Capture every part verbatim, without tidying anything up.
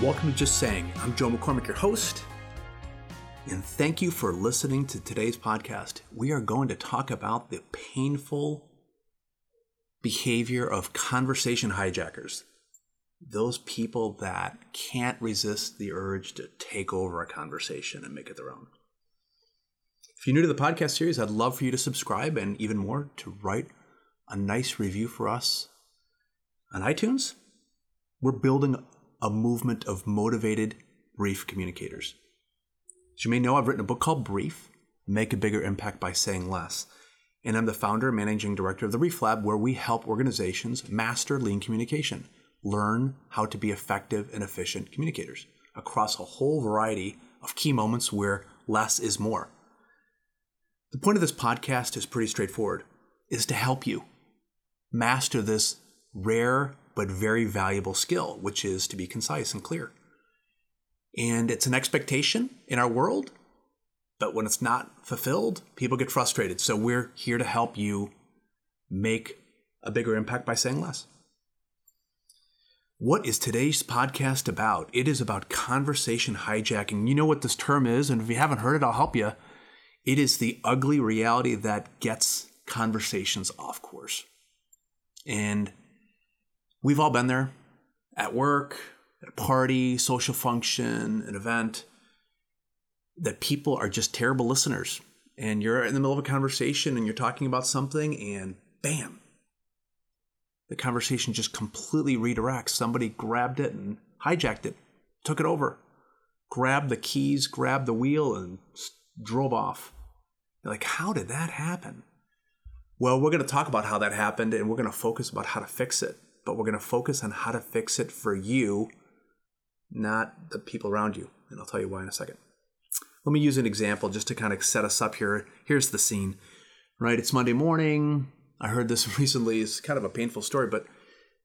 Welcome to Just Saying. I'm Joe McCormick, your host, and thank you for listening to today's podcast. We are going to talk about the painful behavior of conversation hijackers, those people that can't resist the urge to take over a conversation and make it their own. If you're new to the podcast series, I'd love for you to subscribe and even more to write a nice review for us on iTunes. We're building a movement of motivated brief communicators. As you may know, I've written a book called Brief, Make a Bigger Impact by Saying Less. And I'm the founder and managing director of the Brief Lab, where we help organizations master lean communication, learn how to be effective and efficient communicators across a whole variety of key moments where less is more. The point of this podcast is pretty straightforward, is to help you master this rare but very valuable skill, which is to be concise and clear. And it's an expectation in our world, but when it's not fulfilled, people get frustrated. So we're here to help you make a bigger impact by saying less. What is today's podcast about? It is about conversation hijacking. You know what this term is, and if you haven't heard it, I'll help you. It is the ugly reality that gets conversations off course. And we've all been there, at work, at a party, social function, an event, that people are just terrible listeners. And you're in the middle of a conversation and you're talking about something and bam, the conversation just completely redirects. Somebody grabbed it and hijacked it, took it over, grabbed the keys, grabbed the wheel, and drove off. You're like, how did that happen? Well, we're going to talk about how that happened and we're going to focus about how to fix it. But we're going to focus on how to fix it for you, not the people around you. And I'll tell you why in a second. Let me use an example just to kind of set us up here. Here's the scene, right? It's Monday morning. I heard this recently. It's kind of a painful story, but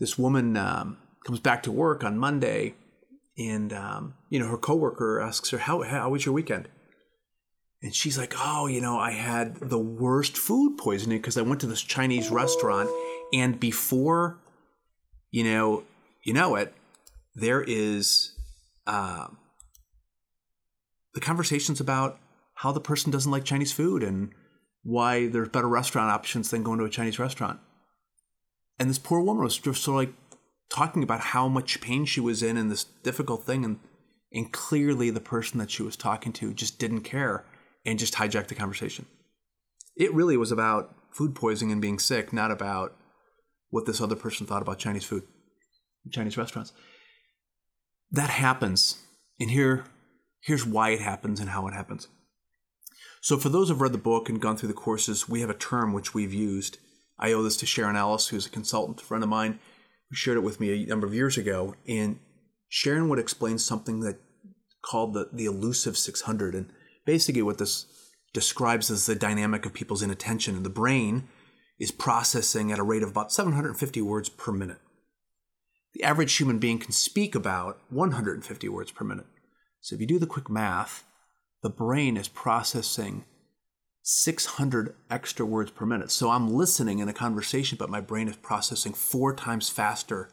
this woman um, comes back to work on Monday and, um, you know, her coworker asks her, how, how was your weekend? And she's like, oh, you know, I had the worst food poisoning because I went to this Chinese restaurant and before... You know, you know it, there is uh, the conversations about how the person doesn't like Chinese food and why there's better restaurant options than going to a Chinese restaurant. And this poor woman was just sort of like talking about how much pain she was in and this difficult thing. And, and clearly the person that she was talking to just didn't care and just hijacked the conversation. It really was about food poisoning and being sick, not about what this other person thought about Chinese food, Chinese restaurants. That happens. And here, here's why it happens and how it happens. So for those who've read the book and gone through the courses, we have a term which we've used. I owe this to Sharon Alice, who's a consultant friend of mine, who shared it with me a number of years ago. And Sharon would explain something that called the, the elusive six hundred. And basically what this describes is the dynamic of people's inattention in the brain is processing at a rate of about seven hundred fifty words per minute. The average human being can speak about one hundred fifty words per minute. So if you do the quick math, the brain is processing six hundred extra words per minute. So I'm listening in a conversation, but my brain is processing four times faster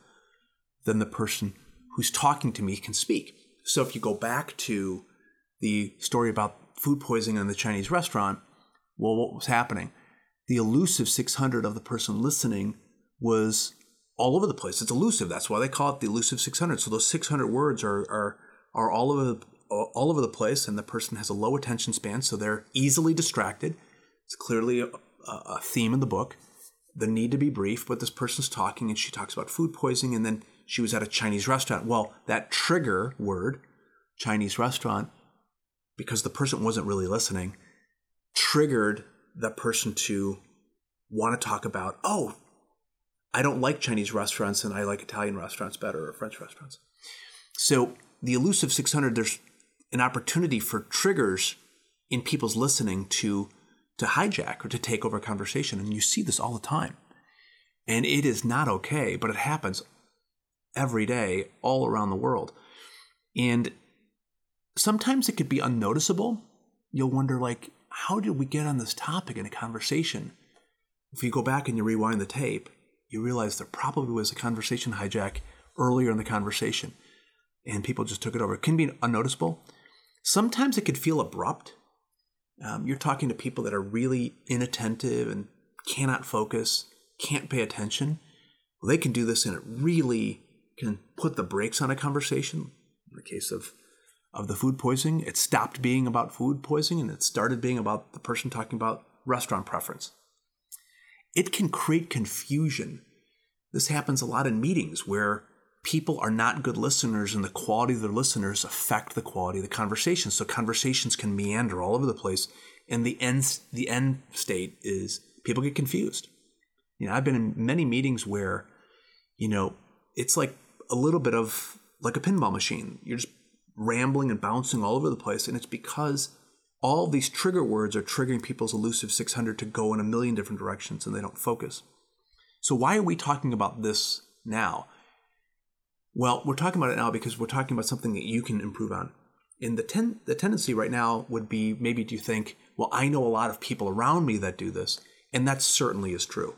than the person who's talking to me can speak. So if you go back to the story about food poisoning in the Chinese restaurant, well, what was happening? The elusive six hundred of the person listening was all over the place. It's elusive. That's why they call it the elusive six hundred. So those six hundred words are are are all over the, all over the place, and the person has a low attention span, so they're easily distracted. It's clearly a, a theme in the book. The need to be brief, but this person's talking, and she talks about food poisoning, and then she was at a Chinese restaurant. Well, that trigger word, Chinese restaurant, because the person wasn't really listening, triggered that person to want to talk about, oh, I don't like Chinese restaurants and I like Italian restaurants better or French restaurants. So the elusive six hundred, there's an opportunity for triggers in people's listening to to hijack or to take over a conversation. And you see this all the time. And it is not okay, but it happens every day all around the world. And sometimes it could be unnoticeable. You'll wonder like, how did we get on this topic in a conversation? If you go back and you rewind the tape, you realize there probably was a conversation hijack earlier in the conversation. and people just took it over. It can be unnoticeable. Sometimes it could feel abrupt. Um, you're talking to people that are really inattentive and cannot focus, can't pay attention. Well, they can do this, and it really can put the brakes on a conversation. In the case of, of the food poisoning, it stopped being about food poisoning, and it started being about the person talking about restaurant preference. It can create confusion. This happens a lot in meetings where people are not good listeners, and the quality of their listeners affect the quality of the conversation. So conversations can meander all over the place, and the end the end state is people get confused. You know, I've been in many meetings where, you know, it's like a little bit of like a pinball machine. You're just rambling and bouncing all over the place, and it's because all these trigger words are triggering people's elusive six hundred to go in a million different directions, and they don't focus. So why are we talking about this now? Well, we're talking about it now because we're talking about something that you can improve on. And the ten, the tendency right now would be maybe do you think, well, I know a lot of people around me that do this, and that certainly is true,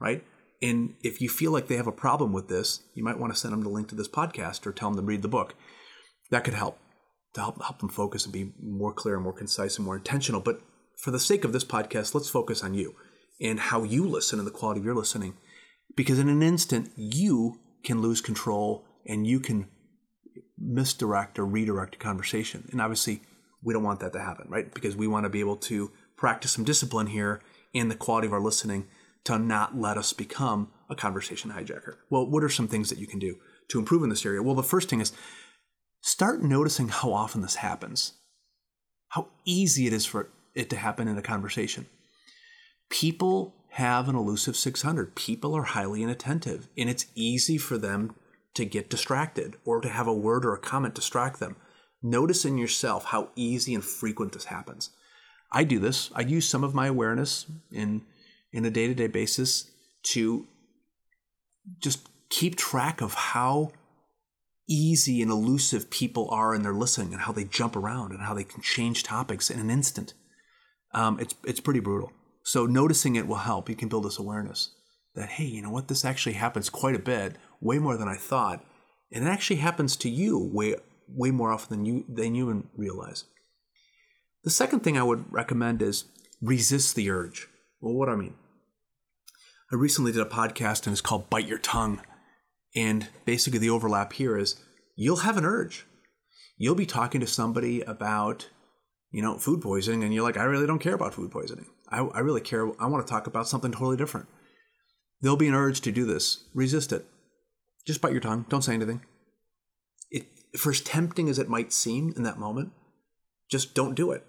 right? And if you feel like they have a problem with this, you might want to send them the link to this podcast or tell them to read the book. That could help to help, help them focus and be more clear and more concise and more intentional. But for the sake of this podcast, let's focus on you and how you listen and the quality of your listening, because in an instant, you can lose control and you can misdirect or redirect a conversation. And obviously, we don't want that to happen, right? Because we want to be able to practice some discipline here in the quality of our listening to not let us become a conversation hijacker. Well, what are some things that you can do to improve in this area? Well, the first thing is start noticing how often this happens, how easy it is for it to happen in a conversation. People have an elusive six hundred. People are highly inattentive, and it's easy for them to get distracted or to have a word or a comment distract them. Notice in yourself how easy and frequent this happens. I do this. I use some of my awareness in in a day-to-day basis to just keep track of how easy and elusive people are in their listening and how they jump around and how they can change topics in an instant. Um, it's it's pretty brutal. So noticing it will help. You can build this awareness that, hey, you know what? This actually happens quite a bit, way more than I thought. And it actually happens to you way way more often than you, than you even realize. The second thing I would recommend is resist the urge. Well, what do I mean? I recently did a podcast and it's called Bite Your Tongue. And basically the overlap here is you'll have an urge. You'll be talking to somebody about, you know, food poisoning, and you're like, I really don't care about food poisoning. I, I really care. I want to talk about something totally different. There'll be an urge to do this. Resist it. Just bite your tongue. Don't say anything. It, for as tempting as it might seem in that moment, just don't do it.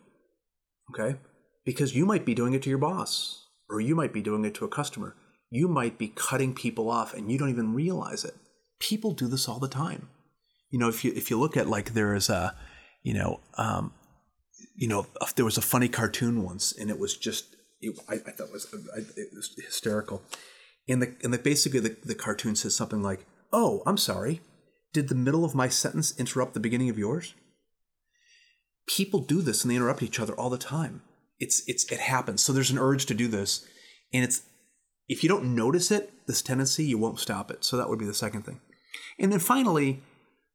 Okay? Because you might be doing it to your boss, or you might be doing it to a customer. You might be cutting people off and you don't even realize it. People do this all the time. You know, if you if you look at, like, there is a, you know, um, you know, there was a funny cartoon once, and it was just, it, I, I thought it was, I, it was hysterical. And the and the basically the, the cartoon says something like, "Oh, I'm sorry. Did the middle of my sentence interrupt the beginning of yours?" People do this and they interrupt each other all the time. It's it's it happens. So there's an urge to do this, and it's. If you don't notice it, this tendency, you won't stop it. So that would be the second thing. And then finally,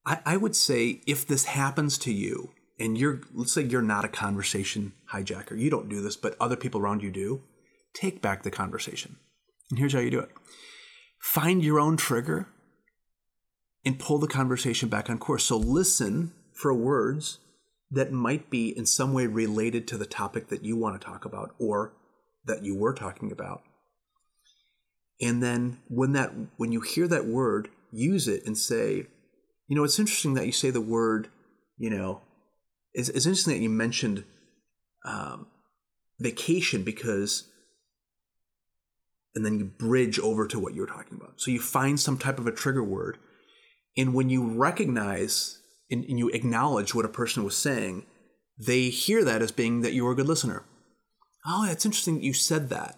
I, I would say if this happens to you and you're, let's say you're not a conversation hijacker, you don't do this, but other people around you do, take back the conversation. And here's how you do it. Find your own trigger and pull the conversation back on course. So listen for words that might be in some way related to the topic that you want to talk about or that you were talking about. And then when that when you hear that word, use it and say, you know, it's interesting that you say the word, you know, it's, it's interesting that you mentioned um, vacation because, and then you bridge over to what you were talking about. So you find some type of a trigger word. And when you recognize and, and you acknowledge what a person was saying, they hear that as being that you were a good listener. Oh, that's interesting that you said that.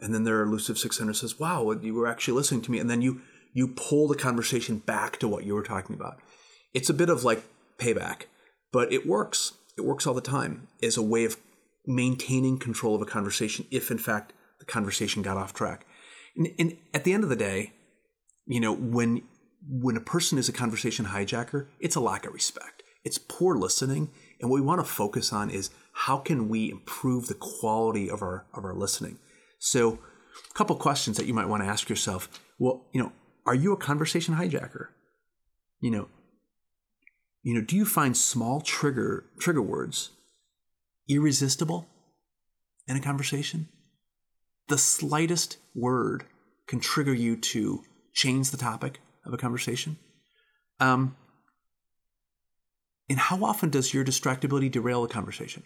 And then their elusive six hundred says, wow, you were actually listening to me. And then you you pull the conversation back to what you were talking about. It's a bit of like payback, but it works. It works all the time as a way of maintaining control of a conversation if, in fact, the conversation got off track. And, and at the end of the day, you know, when when a person is a conversation hijacker, it's a lack of respect. It's poor listening. And what we want to focus on is how can we improve the quality of our of our listening? So a couple questions that you might want to ask yourself. Well, you know, are you a conversation hijacker? You know, you know, do you find small trigger trigger words irresistible in a conversation? The slightest word can trigger you to change the topic of a conversation. Um, and how often does your distractibility derail a conversation?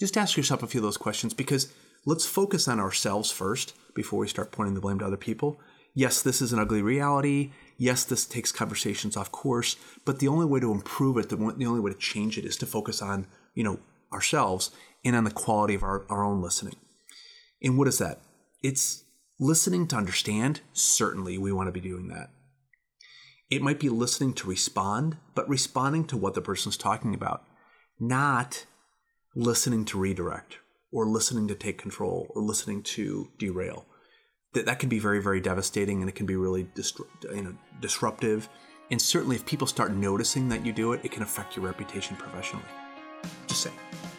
Just ask yourself a few of those questions, because let's focus on ourselves first before we start pointing the blame to other people. Yes, this is an ugly reality. Yes, this takes conversations off course. But the only way to improve it, the, one, the only way to change it is to focus on, you know, ourselves and on the quality of our, our own listening. And what is that? It's listening to understand. Certainly, we want to be doing that. It might be listening to respond, but responding to what the person's talking about, not listening to redirect or listening to take control or listening to derail. That that can be very, very devastating, and it can be really distru- you know, disruptive. And certainly if people start noticing that you do it, it can affect your reputation professionally. Just saying.